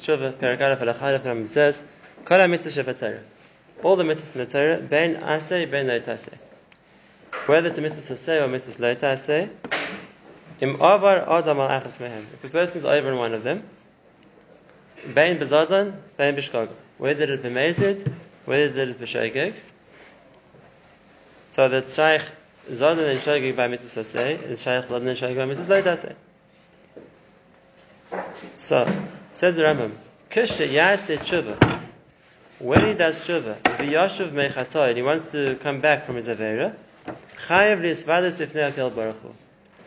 Rambam says, all the mitzvahs in the Torah, ben aseh, ben lo taseh. Whether it's a mitzvah aseh or mitzvah lo taseh, im avar adam al achas mehem. If a person is over in one of them, ben bezadan, ben bishkog. Whether it be mezid, whether it be shogeg. So that shaykh zadan and shogeg by mitzvah aseh is shaykh zadan and shogeg by mitzvah lo taseh. So, says the Rambam, Kisha Yaseh Tshuva. When he does Tshuva, V'yashuv Meichatoy, and he wants to come back from his Aveira, Chayev L'Yisvadus Ifnei HaKel Baruch Hu.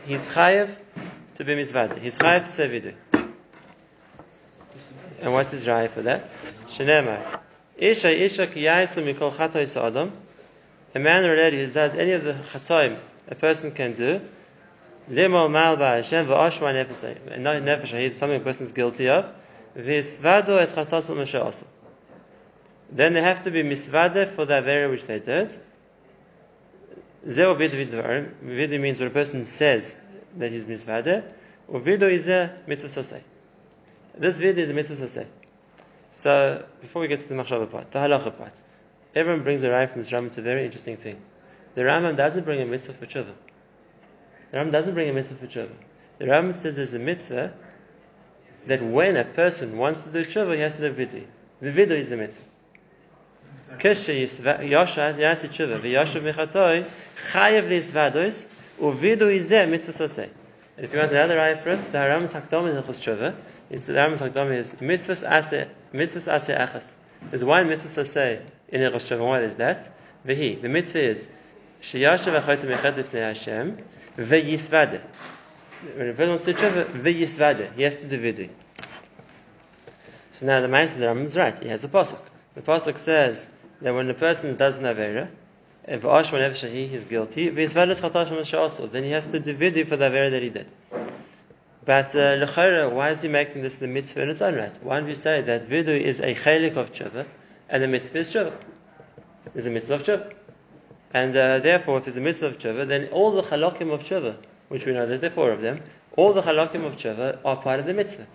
He's Chayev to be Mizvada. He's Chayev to say Vidu. And what's his Raya for that? Shenemar. Isha Isha Ki Yasu Mikol Chatoy Sa'adam. A man or a lady who does any of the Chatoyim a person can do, Limol Mal Ba'ashem V'ashma Nefesay. And not Nefeshay, something a person is guilty of. Then they have to be misvade for the avera which they did. Zeo vidu vidvarim. Vidu means when a person says that he's misvade. Uvidu is a mitzvah saseh. This vidu is a mitzvah saseh. So before we get to the machshava part, the halacha part, everyone brings a raya from this Rambam. It's a very interesting thing. The Rambam doesn't bring a mitzvah for tshuva. The Rambam doesn't bring a mitzvah for tshuva. The Rambam says there's a mitzvah that when a person wants to do tshuva, he has to do vidu. The vidu is the mitzvah. And if you want another ayah for it, the Rambam's Hakdama in Hilchos Tshuva, the Rambam's Hakdama is mitzvahs aseh achas. There's one mitzvah aseh in Hilchos Tshuva. What is that? The mitzvah is sheyashav achaytu mechad lifnei Hashem v'yisvade. When a person wants to do tshuva, v'yisvade, he has to do vidui. So now the mindset of the Rambam is right. He has a pasuk. The pasuk says that when a person does an avera, and v'ashma nefesh, he's guilty, v'yisvade l'chatash m'sha'asu, then he has to do vidui for the avera that he did. But l'chayra, why is he making this the mitzvah in its own right? Why don't we say that vidui is a chelik of tshuva, and the mitzvah is tshuva? Is a mitzvah of tshuva. And therefore, if there's a mitzvah of tshuva, then all the halakim of tshuva, which we know that there are four of them, all the halakim of tshuva are part of the mitzvah.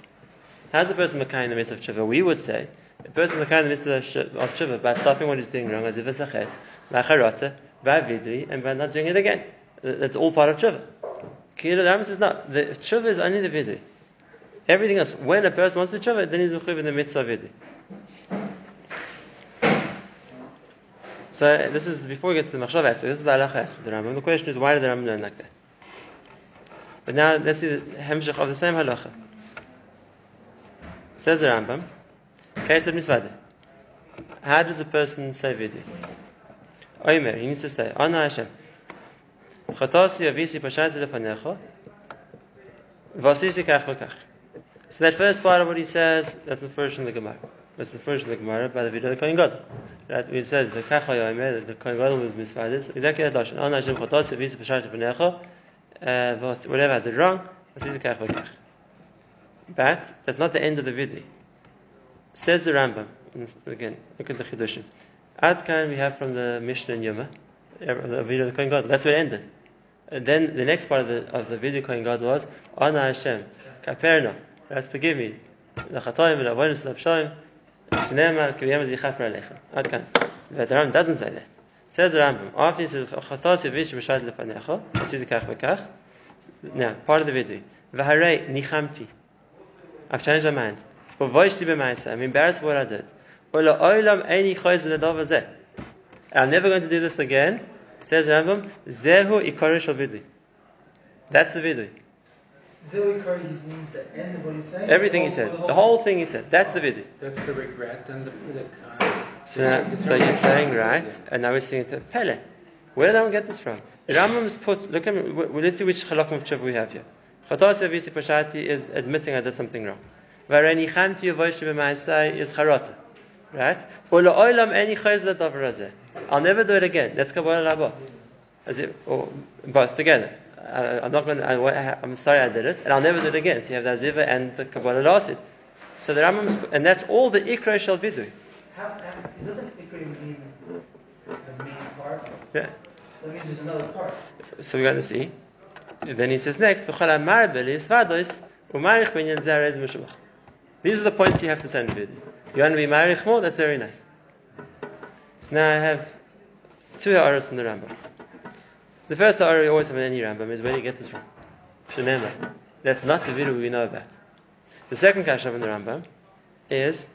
How's a person making the mitzvah of tshuva? We would say, a person making the mitzvah of tshuva by stopping what he's doing wrong, as if it's a chet, by charata, by vidui, and by not doing it again. That's all part of tshuva. The Rambam says no, the tshuva is only the vidui. Everything else, when a person wants to tshuva, then he's mechuv in the mitzvah of vidui. So this is, before we get to the machshava aspect, this is the halacha aspect of the Rambam. The question is, why did the Rambam learn like that? But now let's see the hemshech of the same halacha. Says the Rambam, Keitzad misvade. How does a person say vidui? Oimer, he needs to say, Ana Hashem, Chatasi avisi pashanti lefanecha, vasisi kach v'kach. So that first part of what he says, that's the first in the Gemara. That's the first in the Gemara by the video of the Kohen Gadol. That it says the kach ha'yomer, that the Kohen Gadol was misvade. Exactly that lashon. Ana Hashem, Chatasi avisi pashanti lefanecha. Whatever I did wrong, but that's not the end of the vidui. Says the Rambam, again, look at the Chidushim. Ad Kan we have from the Mishnah in Yoma, the vidui of Kohen Gadol. That's where it ended. And then the next part of the vidui of Kohen Gadol was Ana Hashem, Kaperna, right? Forgive me. The Chatoim and Avonim Slapshoim, Shnema Kiviyam Zichafra Aleichem. Ad Kan. But the Rambam doesn't say that. Says the Rambam, after he says, now, part of the vidui. V'harei nichamti. I've changed my mind. I'm embarrassed for what I did. I'm never going to do this again. Says the Rambam, zehu ikari shel vidui. That's the vidui. Zehu ikari means the end of what he said? Everything he said. The whole thing he said. That's the vidui. That's the regret and the So you're saying right, and now we're seeing it. Pele, where did I get this from? The Rambam is put. Look at me. Let's see which halakim of tshuva we have here. Chatasi avisi pashati is admitting I did something wrong. Varei nichamti uvoish b'maasai is charata, right? Ola olam eni chayz l'davar hazeh. I'll never do it again. Let's go kabbalah labo. Or both together. I'm sorry I did it, and I'll never do it again. So you have the aziva and the kabbalah lasit. So the Rambam, and that's all the ikra shel vidui. It doesn't equally mean the main part. Yeah. So that means there's another part. So we're going to see. Then he says next, These are the points you have to send with. You want to be Ma'arich more? That's very nice. So now I have two ha'aros in the Rambam. The first ha'ara you always have in any Rambam is, where do you get this from? Shemema. That's not the Viru we know about. The second kasha in the Rambam is,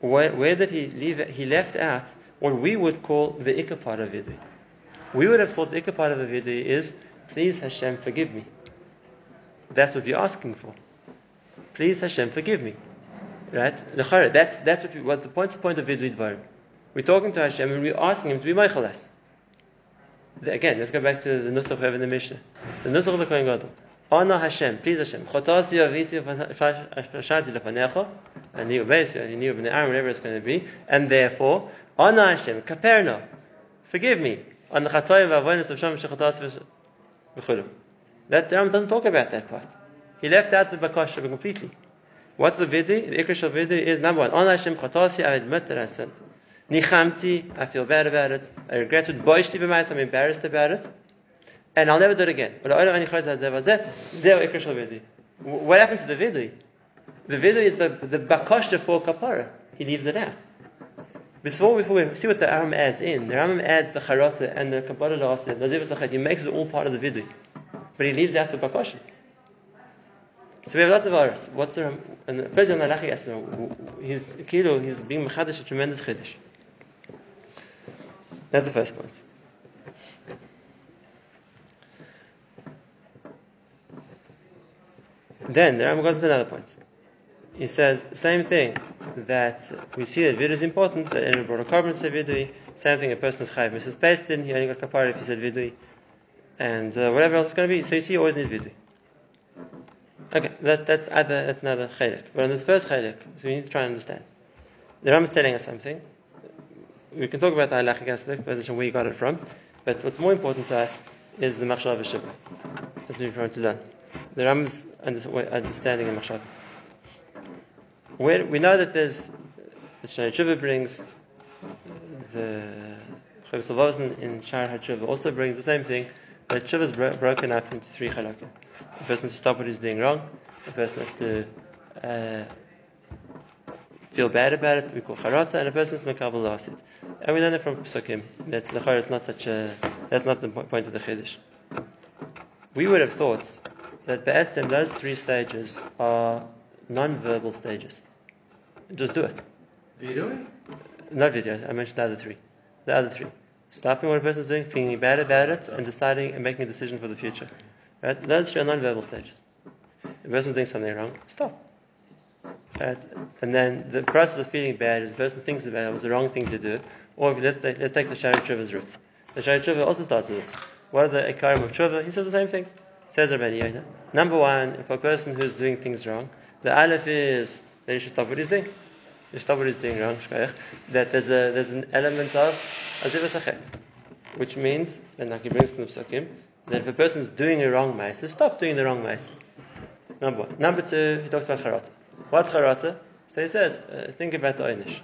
where did he leave it? He left out what we would call the Ikka part of Vidui. We would have thought the Ikka part of Vidui is, please Hashem forgive me. That's what you're asking for. Please Hashem forgive me. Right? That's what the point of Vidui Dvarim. We're talking to Hashem and we're asking Him to be Meichel us. Again, let's go back to the Nusach we have in the Mishnah. The Nusach of the Kohen Gadol. Honor Hashem, please Hashem. Chotasi avisi v'shati lepanecha, and you base and you bnei Aaron, whatever it's going to be, and therefore honor Hashem. Kaperno, forgive me. On the chatayim v'avonis of Shem shechotasi v'chulu. That Rambam doesn't talk about that part. He left out the bakasha completely. What's the vidui? The ikrish of vidui is number one. Honor Hashem. Chotasi, I admit that I sinned. Nichamti, I feel bad about it. I regret it. Boishti b'mais, I'm embarrassed about it. And I'll never do it again. What happened to the vidui? The vidui is the bakasha for kapara. He leaves it out. Before we see what the Rambam adds in, the Rambam adds the charata and the kapara la'asya, naziv v'sachet. He makes it all part of the vidui, but he leaves out the bakasha. So we have lots of aras. What's the Rambam? First, on the halachic aspect, he's being mechadish, a tremendous chiddush. That's the first point. Then the Rambam goes to another point. He says same thing, that we see that vidui is important. That anyone brought a carbon said vidui. Same thing, a person is chayav misses space, didn't he? Only got kapara if he said vidui, and whatever else is going to be. So you see, you always need vidui. Okay, that's another chedek. But on this first chedek, so we need to try and understand. The Rambam is telling us something. We can talk about the halachic aspect, position where you got it from. But what's more important to us is the machshava v'shibra. That's what we're trying to learn. The Rambam's understanding of Machshava. We know that there's the Shaarei Teshuva brings, the Chovos Halevavos in Shaarei Teshuva also brings the same thing, but Teshuva is broken up into three halakim. The person has to stop what he's doing wrong, the person has to feel bad about it, we call charata, and a person is makabel la'asid. And we learn it from Pesukim that lachar is not that's not the point of the chiddush. We would have thought that ba'atzim, those three stages are non-verbal stages. Just do it. Vidui? Not vidui. I mentioned the other three. The other three: stopping what a person is doing, feeling bad about it, and deciding and making a decision for the future. Right? Those three are non-verbal stages. The person is doing something wrong. Stop. Right? And then the process of feeling bad is the person thinks about it was the wrong thing to do. Or let's take the Shaarei Teshuva's route. The Shaarei Teshuva also starts with this. What are the ikarim of teshuva? He says the same things. Says Rabbeinu Yonah, number one, if a person who's doing things wrong, the aleph is that he should stop what he's doing. He should stop what he's doing wrong, that there's an element of aziv v'sachet, which means, and like he brings from the Pesukim, that if a person is doing a wrong ma'aseh, stop doing the wrong ma'aseh. Number one. Number two, he talks about charata. What's charata? So he says, think about the oynish.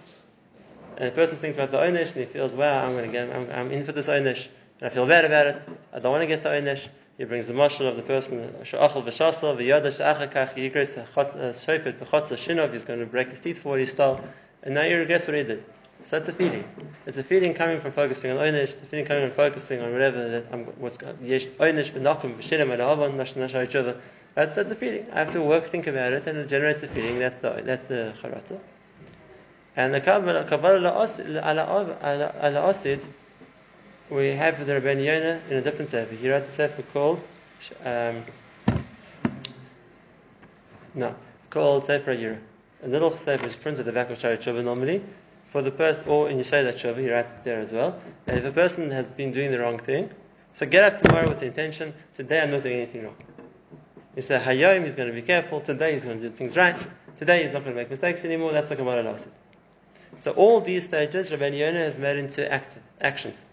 And a person thinks about the oynish and he feels, wow, I'm in for this oynish, and I feel bad about it. I don't want to get the oynish. He brings the mashal of the person, she'achal v'shasal v'yada she'achar kach yikres shofet b'chotz shinov. He's going to break his teeth for what he stole, and now he regrets what he did. So that's a feeling. It's a feeling coming from focusing on oynish. It's a feeling coming from focusing on whatever that I'm. What's yesh oynish v'nakum v'shirim adavon nashnashar each other. That's a feeling. I have to think about it, and it generates a feeling. That's the charata. And the kabbalah ala asid. We have the Rabbeinu Yonah in a different sefer. He wrote a sefer called Sefer Yirah. A little sefer is printed at the back of Shaarei Teshuva normally for the person, or in Shaarei Teshuva he writes it there as well. And if a person has been doing the wrong thing, so get up tomorrow with the intention, today I'm not doing anything wrong. You say Hayom, he's going to be careful. Today he's going to do things right. Today he's not going to make mistakes anymore. That's the Kabbalah Lasid. So all these stages Rabbeinu Yonah has made into actions.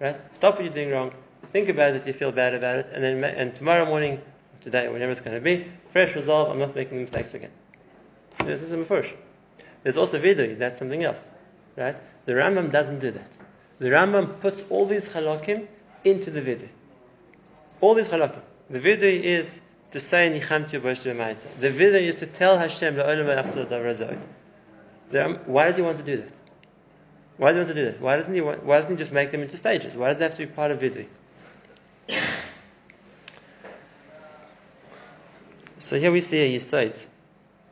Right? Stop what you're doing wrong, think about it, you feel bad about it, and tomorrow morning, today, whenever it's going to be, fresh resolve, I'm not making mistakes again. This is a mafurish. There's also vidui, that's something else. Right? The Rambam doesn't do that. The Rambam puts all these halakim into the vidui. All these halakim. The vidui is to say Nichamti Bosh Lemaisa. The villain used to tell Hashem, why does he want to do that? Why does he want to do that? Why doesn't he just make them into stages? Why does that have to be part of Vidui? So here we see a Yisait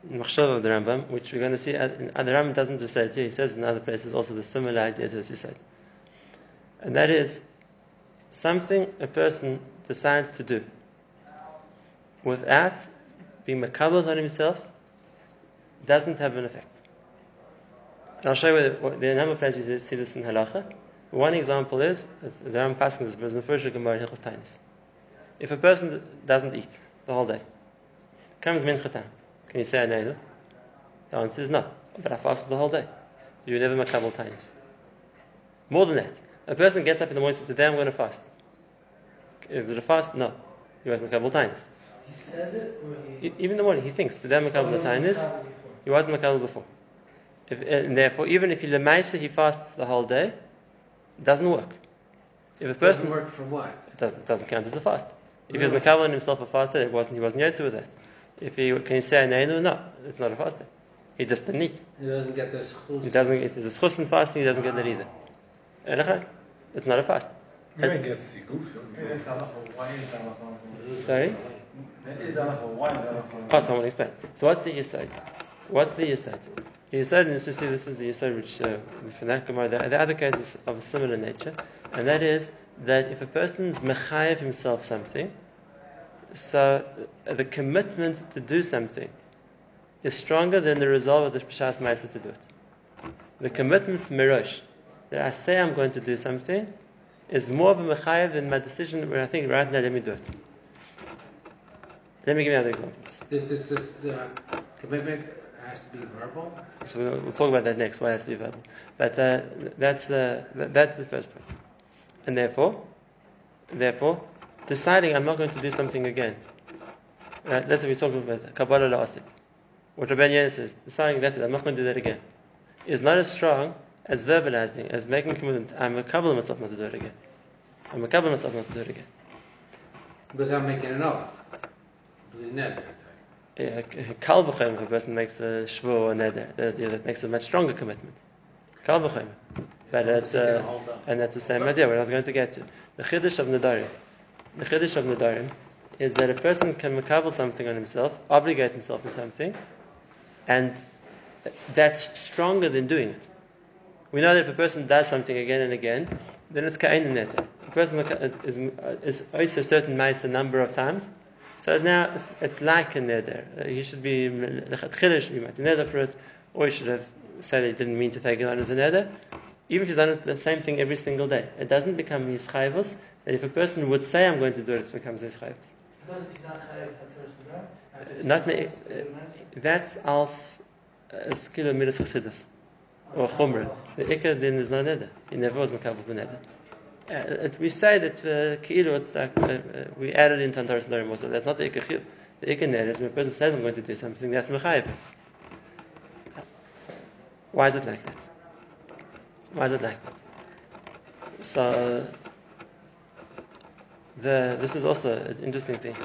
in Machshava of the Rambam, which we're going to see. The Rambam doesn't just say it here, he says in other places also the similar idea to this Yisait. And that is something a person decides to do without being makabel on himself doesn't have an effect. And I'll show you there are a number of places you see this in halacha. One example is the Rambam passing this, but it's Mefurish Gemara in Hilchos Tainis. If a person doesn't eat the whole day, comes mincha time, can you say Aneilu? The answer is no. But I fasted the whole day. You never makabel Tainis. More than that, a person gets up in the morning and says, today I'm going to fast. Is it a fast? No. You won't makabel Tainis. He says it, or he... Even in the morning, he thinks, today I'm makabel Tainis. He wasn't makabel before. And therefore, even if he fasts the whole day, it doesn't work. If a person doesn't work from what? It doesn't count as a fast. If he was makabel on himself a fast day, he wasn't yotze with that. Can you say Aneilu? No, it's not a fast day. He just didn't eat. He doesn't get the schus. If there's a schus in fasting, he doesn't get that either. It's not a fast. Sorry? Someone explain. So what's the Yisod? The Yisod, and see, this is the Yisod which from that Gemara, the other case is of a similar nature, and that is that if a person's mechayev himself something, so the commitment to do something is stronger than the resolve of the Peshas Ma'aser to do it. The commitment from Mirosh that I say I'm going to do something is more of a mechayev than my decision where I think, right now, let me do it. Let me give you another example. This commitment has to be verbal. So we'll talk about that next. Why it has to be verbal? But that's the first point. And therefore, deciding I'm not going to do something again. Let's say we talk about Kabbalah La'asik. What Rabbeinu Yonah says, deciding that I'm not going to do that again, is not as strong as verbalizing, as making a commitment. I'm makabel myself not to do it again. Without making an oath. Yeah, Kal v'chomer if a person makes a shvur or a neder, that makes a much stronger commitment. Kal v'chomer, and that's the same idea. We're not going to get to the chiddush of nedarim. The chiddush of nedarim is that a person can makabel something on himself, obligate himself to something, and that's stronger than doing it. We know that if a person does something again and again, then it's ka'ein neder. A person is oitz a certain ma'ase a number of times. So now it's like a neder. He should be neder for it, or he should have said he didn't mean to take it on as a neder. Even if he's done it, the same thing every single day, it doesn't become his chayvus. And if a person would say, "I'm going to do it," it becomes his chayvus. That's als skill of midas chassidus or chumra. The ikka din is not neder. He never was makabel b'neder. We say that it's like we added in Tantaris Norim also. That's not the Ikechil. The Ikechil is when a person says I'm going to do something, that's Mechayev. Why is it like that? So, this is also an interesting thing.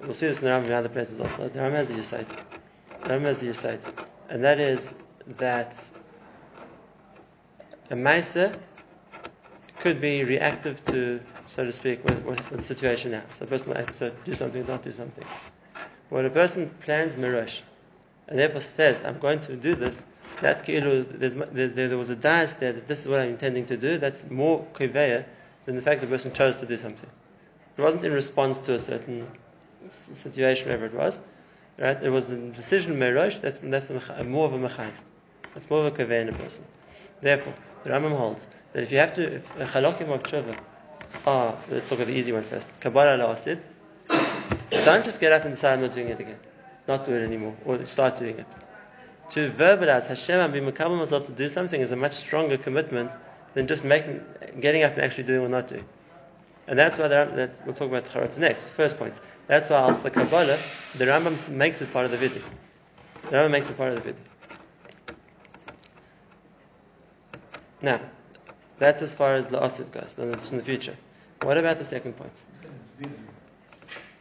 We'll see this in the Rambam and other places also. The Rambam has a Yisod. And that is that a Meiser could be reactive to, so to speak, with the situation now. So a person will act to do something, not do something. When a person plans Mirosh, and therefore says, I'm going to do this, that there was a dais there that this is what I'm intending to do, that's more kiveya than the fact the person chose to do something. It wasn't in response to a certain situation, whatever it was. Right? It was the decision Mirosh, that's more of a mechayev. That's more of a kiveya in a person. Therefore, the Rambam holds that if you have to, if halakim of tshuva, let's talk about the easy one first. Kabbalah la'asid. Don't just get up and decide I'm not doing it again, not do it anymore, or start doing it. To verbalize Hashem and be makabel myself to do something is a much stronger commitment than just getting up and actually doing or not doing. And that's why we'll talk about the charata next. First point. That's why after the Kabbalah, the Rambam makes it part of the vidui. Now. That's as far as the Asif goes, in the future. What about the second point?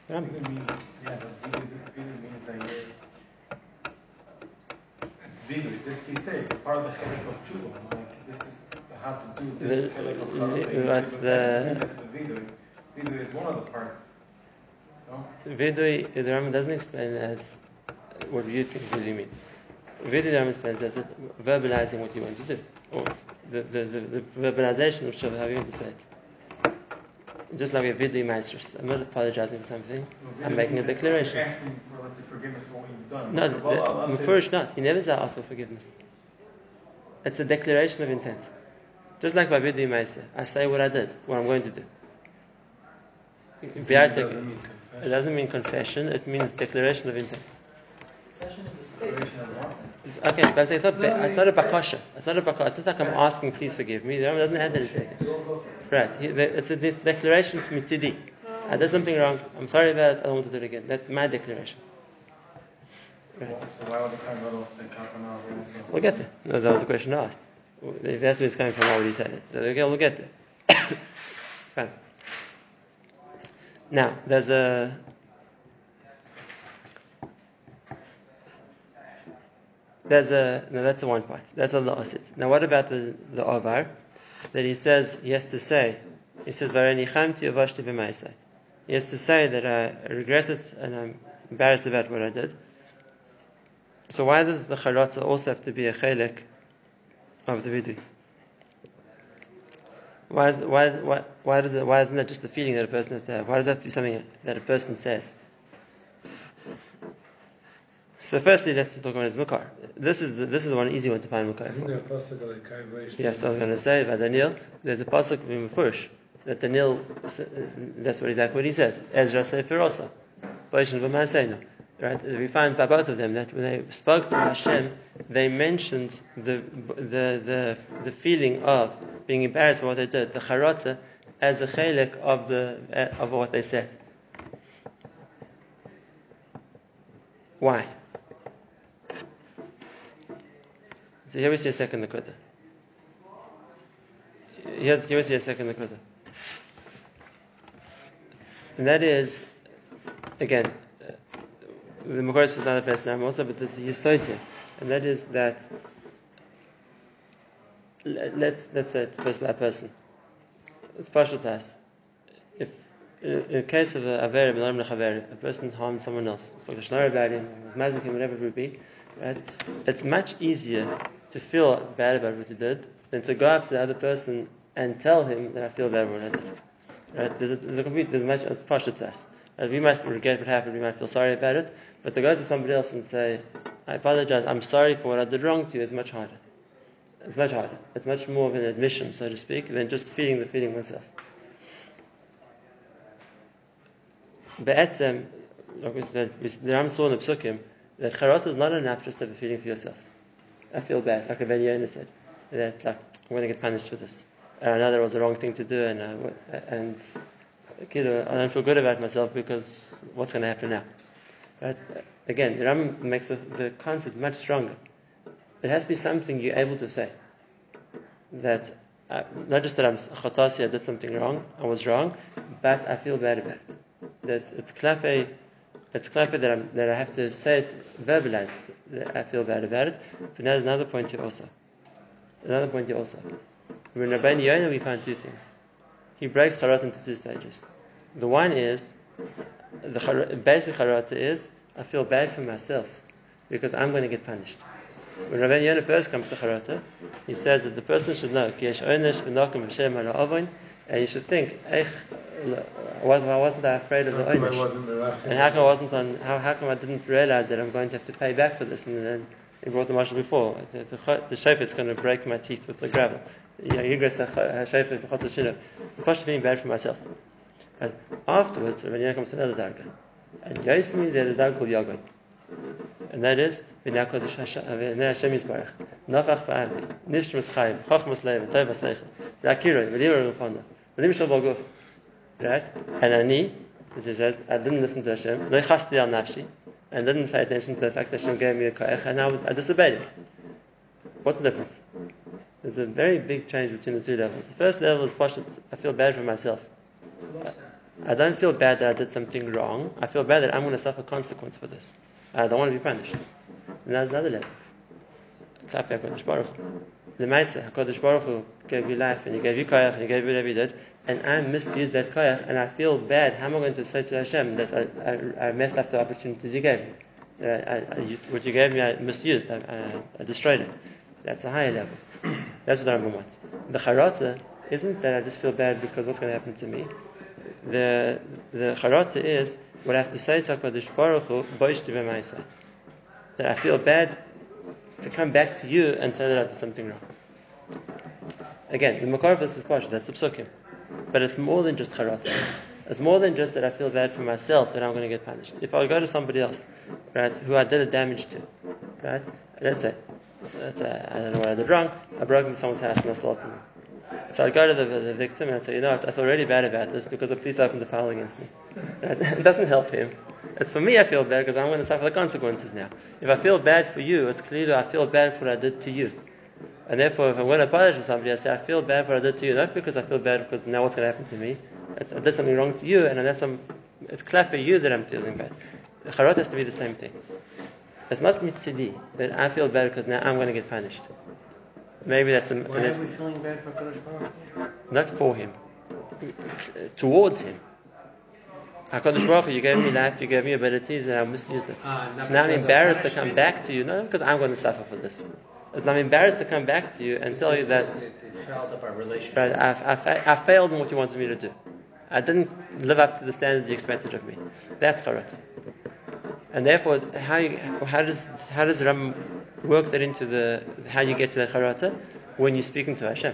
Vidui is one of the parts. No? Vidui, the Rambam doesn't explain as what you think vidui means. Vidui, the Rambam explains as verbalizing what you want to do, or the verbalization of Shavah, how you want to say it. Just like a vidui maestros. I'm not apologizing for something. No, I'm making a declaration. You're asking for, let's say, forgiveness for what you've done. No, Mufurish not. He never says ask for forgiveness. It's a declaration of intent. Just like by vidui maestros, I say what I did, what I'm going to do. It doesn't mean confession, it means declaration of intent. Confession is a statement. Okay, but it's not a bakasha. It's not like I'm asking, please forgive me. The Rambam doesn't have that. Right, it's a declaration from Mitzidi. I did something wrong, I'm sorry about it, I don't want to do it again. That's my declaration. Right. So why would it come out of the Kafanah? We'll get there. No, that was the question I asked. If that's where it's coming from, I already said it. Okay, we'll get there. Fine. Now, there's no, that's the one part. That's a la'asit. Now, what about the Ovar? That he says, he says, he has to say that I regret it and I'm embarrassed about what I did. So why does the Chalatza also have to be a Chelek of the Vidui? Why isn't that just the feeling that a person has to have? Why does it have to be something that a person says? So firstly, let's talk about his Mukar. This is one easy one to find Mukar. Isn't there a pasuk like Kaivayish? Yes, I was going to say by Daniel. There's a pasuk in Mufurish that Daniel. That's exactly what he says. Ezra Sefer also. Right? We find by both of them that when they spoke to Hashem, they mentioned the feeling of being embarrassed by what they did, the charata, as a chelek of what they said. Why? So here we see a second nakuda. And that is, again, the Makor is for another person also, but there's a yesod here, and that is that let's say first by a person. It's partial to us. If in the case of a Averib, a person harmed someone else, spoke to Shnor about him, was mazakim, whatever it would be, right? It's much easier to feel bad about what you did than to go up to the other person and tell him that I feel bad about what I did. Right? It's partial to us. We might regret what happened, we might feel sorry about it, but to go to somebody else and say, I apologize, I'm sorry for what I did wrong to you, is much harder. It's much more of an admission, so to speak, than just feeling the feeling oneself. Ba'atzem, the Rambam saw in the Psukim, that charata is not enough just to have a feeling for yourself. I feel bad, like Rabbeinu Yonah said, that like, I'm going to get punished for this. And I know that was the wrong thing to do, and I don't feel good about myself because what's going to happen now? Right? Again, the Rambam makes the concept much stronger. It has to be something you're able to say. That not just that I'm chatasi, I did something wrong, I was wrong, but I feel bad about it. That it's klape that I have to say it, verbalize it, that I feel bad about it. But now there's another point here also. When Rabbeinu Yonah, we find two things. He breaks charata into two stages. The one is, basic charata is, I feel bad for myself because I'm going to get punished. When Rabbeinu Yonah first comes to charata, he says that the person should know, and you should think, why wasn't I afraid of the onesh? And how come I didn't realize that I'm going to have to pay back for this? And then he brought the marshal before. The shofet's going to break my teeth with the gravel. It's much feeling bad for myself. And afterwards, Rabbeinu Yonah comes to another darga. And Yosef means there's a darga called Yagon. And that is, right? And Ani, as he says, I didn't listen to Hashem, and didn't pay attention to the fact that Hashem gave me a koach, and now I disobeyed him. What's the difference? There's a very big change between the two levels. The first level is, I feel bad for myself. I don't feel bad that I did something wrong. I feel bad that I'm going to suffer consequence for this. I don't want to be punished. And that's another level. Klapi HaKadosh Baruch Hu. L'maisa, HaKadosh Baruch Hu gave you life, and He gave you koyach, and He gave you whatever He did, and I misused that koyach, and I feel bad. How am I going to say to Hashem that I messed up the opportunities You gave me? What You gave me, I misused. I destroyed it. That's a higher level. That's what Rambam wants. The charata isn't that I just feel bad because what's going to happen to me. The charata is what I have to say to HaKadosh Baruch Hu, boishti b'maisa, that I feel bad to come back to You and say that I did something wrong. Again, the makar of this is parsha, that's the psukim. But it's more than just charata. It's more than just that I feel bad for myself that I'm going to get punished. If I go to somebody else, right, who I did a damage to, right, let's say, I don't know what I did wrong, I broke into someone's house and I stole from them. So I go to the victim and I say, you know, I feel really bad about this because the police opened the file against me. Right? It doesn't help him. As for me, I feel bad because I'm going to suffer the consequences now. If I feel bad for you, it's clearly I feel bad for what I did to you. And therefore, if I'm going to apologize to somebody, I say, I feel bad for what I did to you. Not because I feel bad because now what's going to happen to me. I did something wrong to you, and unless it's clap at you that I'm feeling bad. Charot has to be the same thing. It's not mitzidi, that I feel bad because now I'm going to get punished. Maybe that's why are we feeling bad for HaKadosh Baruch Hu? Not for him. Towards him. HaKadosh Baruch Hu, You gave me life, You gave me abilities, and I misused it. So now I'm embarrassed to come back to You, not because I'm going to suffer for this. It's I'm embarrassed to come back to You and tell You that I failed in what You wanted me to do. I didn't live up to the standards You expected of me. That's charata. And therefore, how does Rambam work that into the how you get to that charata? When you're speaking to Hashem,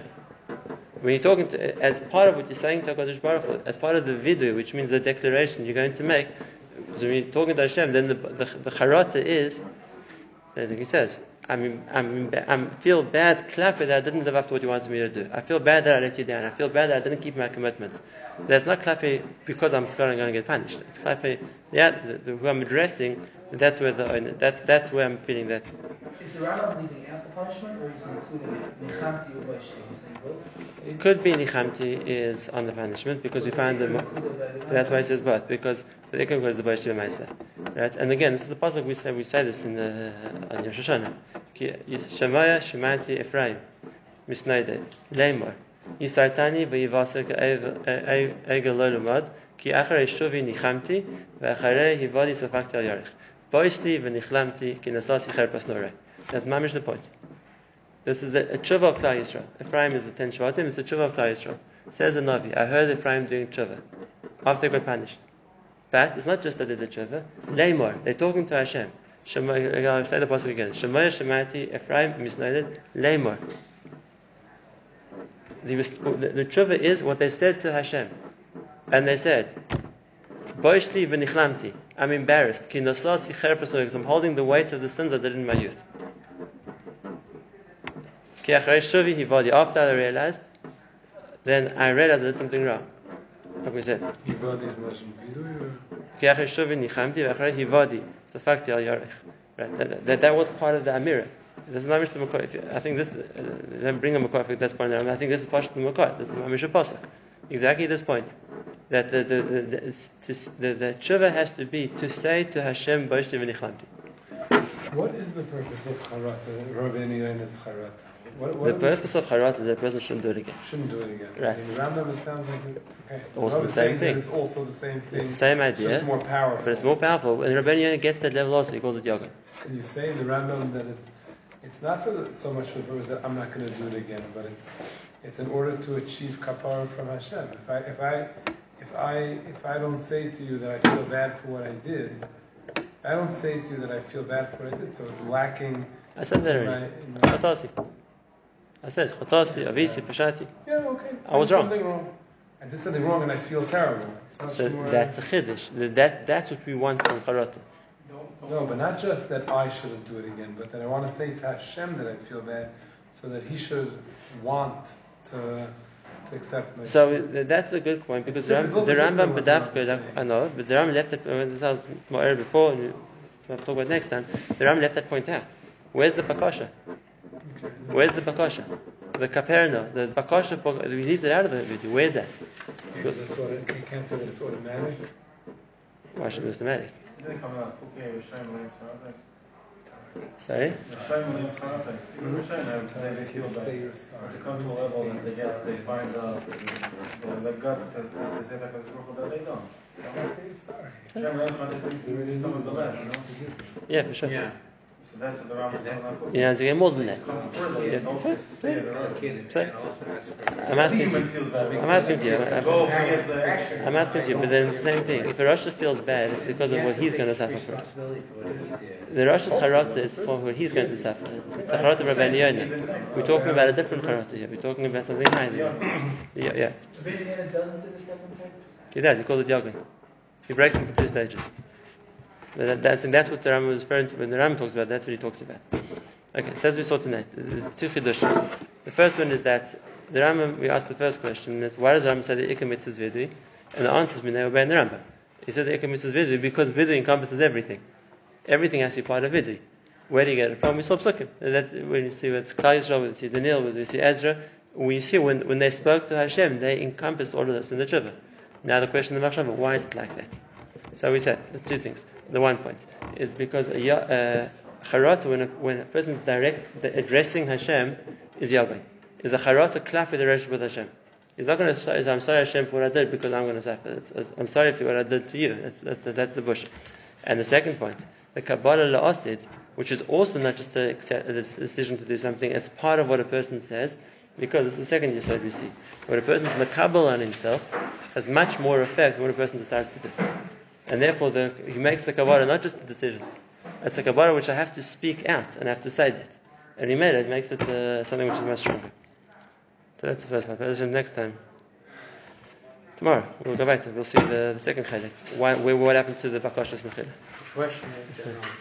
when you're talking to, as part of what you're saying to HaKadosh Baruch Hu, as part of the vidu, which means the declaration you're going to make, so when you're talking to Hashem, then the charata is, I think he says, I feel bad, clap that I didn't live up to what You wanted me to do. I feel bad that I let You down. I feel bad that I didn't keep my commitments. That's not clappy because I'm going to get punished. It's clappy, who I'm addressing. That's where that's where I'm feeling that. Is the Rambam leaving out the punishment, or is including it? Nichamti or Boishti? Is it both? It could be Nichamti is on the punishment because we find them. That's why it says both, because the Ikram goes the Boishti Maisa, right? And again, this is the pasuk we say this in the on Rosh Hashanah. Shemaya Shemati Ephraim Misnoided Leimor Yisartani VeYivaser Egelolumad Ki Acharei Shuvi Nichamti VeAcharei Hivadi Safakti Al Yarech. Boishli v'nichlamti ki nasasi cherpas nore. That's mamish the point. This is a tshuva of Klal Yisrael. Ephraim is the 10 Shvatim. It's a tshuva of Klal Yisrael. Says the Navi, I heard Ephraim doing tshuva after they got punished. But it's not just that they did tshuva. Leimor, they're talking to Hashem. I'll say the pasuk again. Shemaya shemati Ephraim misnoided leimor. The tshuva is what they said to Hashem, and they said, Boishli v'nichlamti. I'm embarrassed because I'm holding the weight of the sins I did in my youth. After I realized I did something wrong. Like we said. Right. That was part of the Amira. This is Mamish the Makot. I think this then bring a Makot at this point. I think this is Pashat the Makot. This is Mamish Pasuk. Exactly this point. That the tshuva has to be to say to Hashem, Boishti v'nichlamti. What is the purpose of charata? Rabbeinu Yonah's charata. The purpose of charata is that a person shouldn't do it again. Right. In Rambam it sounds like also the same thing. It's also the same thing. It's the same idea. It's just more powerful. But it's more powerful. And Rabbeinu Yonah gets that level also. He calls it yoga. And you say in the Rambam that it's not so much for the purpose that I'm not going to do it again, but it's in order to achieve kapara from Hashem. If I don't say to You that I feel bad for what I did, I don't say to You that I feel bad for what I did, so it's lacking. I said that already. I said Chotasi, Avisi, Peshati. Yeah, okay. I was wrong. I did something wrong and I feel terrible. So that's a chiddush. That's what we want from charata. No, but not just that I shouldn't do it again, but that I want to say to Hashem that I feel bad, so that He should want to accept me. So that's a good point, because the Rambam Bedafka, I know, but the Rambam left that. This was more earlier before, and we'll talk about next time. The Rambam left that point out. Where's the bakasha? Okay. Where's the bakasha? The kaperna, the bakasha. He leaves it out of it. Where's that? You can't say that it's automatic. Why should it be automatic? Sorry? To come to a level that they find out the guts that they say that they don't. Yeah, for sure. Yeah. So that's what the Rambam is not. Yeah, it's getting more than that. I'm asking you, but then it's the same thing. If a Rasha feels bad, it's because of what he's going to suffer from. The Rasha's charata is for what he's going to suffer. It's the charata of Rabbeinu Yonah. We're talking about a different charata here. We're talking about something higher than that. Yeah. Rabbeinu Yonah doesn't say the second thing? He does. He calls it Yogan. He breaks into two stages. That's what the Rambam was referring to when the Rambam talks about. That's what he talks about. Okay, so as we saw tonight, there's two chiddushim. The first one is that the Rambam, we asked the first question, is why does the Rambam say the Ikar Mitzvah is Vidui? And the answer is when they obey the Rambam. He says the Ikar Mitzvah is Vidui because Vidui encompasses everything. Everything has to be part of Vidui. Where do you get it from? We saw Psukim. That's when you see what's Klal Yisrael, when you see Daniel, when you see Ezra. We see when they spoke to Hashem, they encompassed all of this in the Tshuva. Now the question of the Machshava, why is it like that? So we said the two things. The one point is because charata, when a person is addressing Hashem, is Yahweh. Is a charata clap with the relationship with Hashem. He's not going to say, I'm sorry Hashem for what I did because I'm going to suffer. I'm sorry for what I did to you. That's the bush. And the second point, the Kabbalah la'asid, which is also not just a decision to do something, it's part of what a person says. Because it's the second yesod we see. When a person's makabel on himself has much more effect than what a person decides to do. And therefore, he makes the kabbalah not just a decision. It's a kabbalah which I have to speak out and I have to say that. And he made it, makes it something which is much stronger. So that's the first one. Next time. Tomorrow, we'll go back to it. We'll see the second chilek. What happened to the bakashas mechila? The question is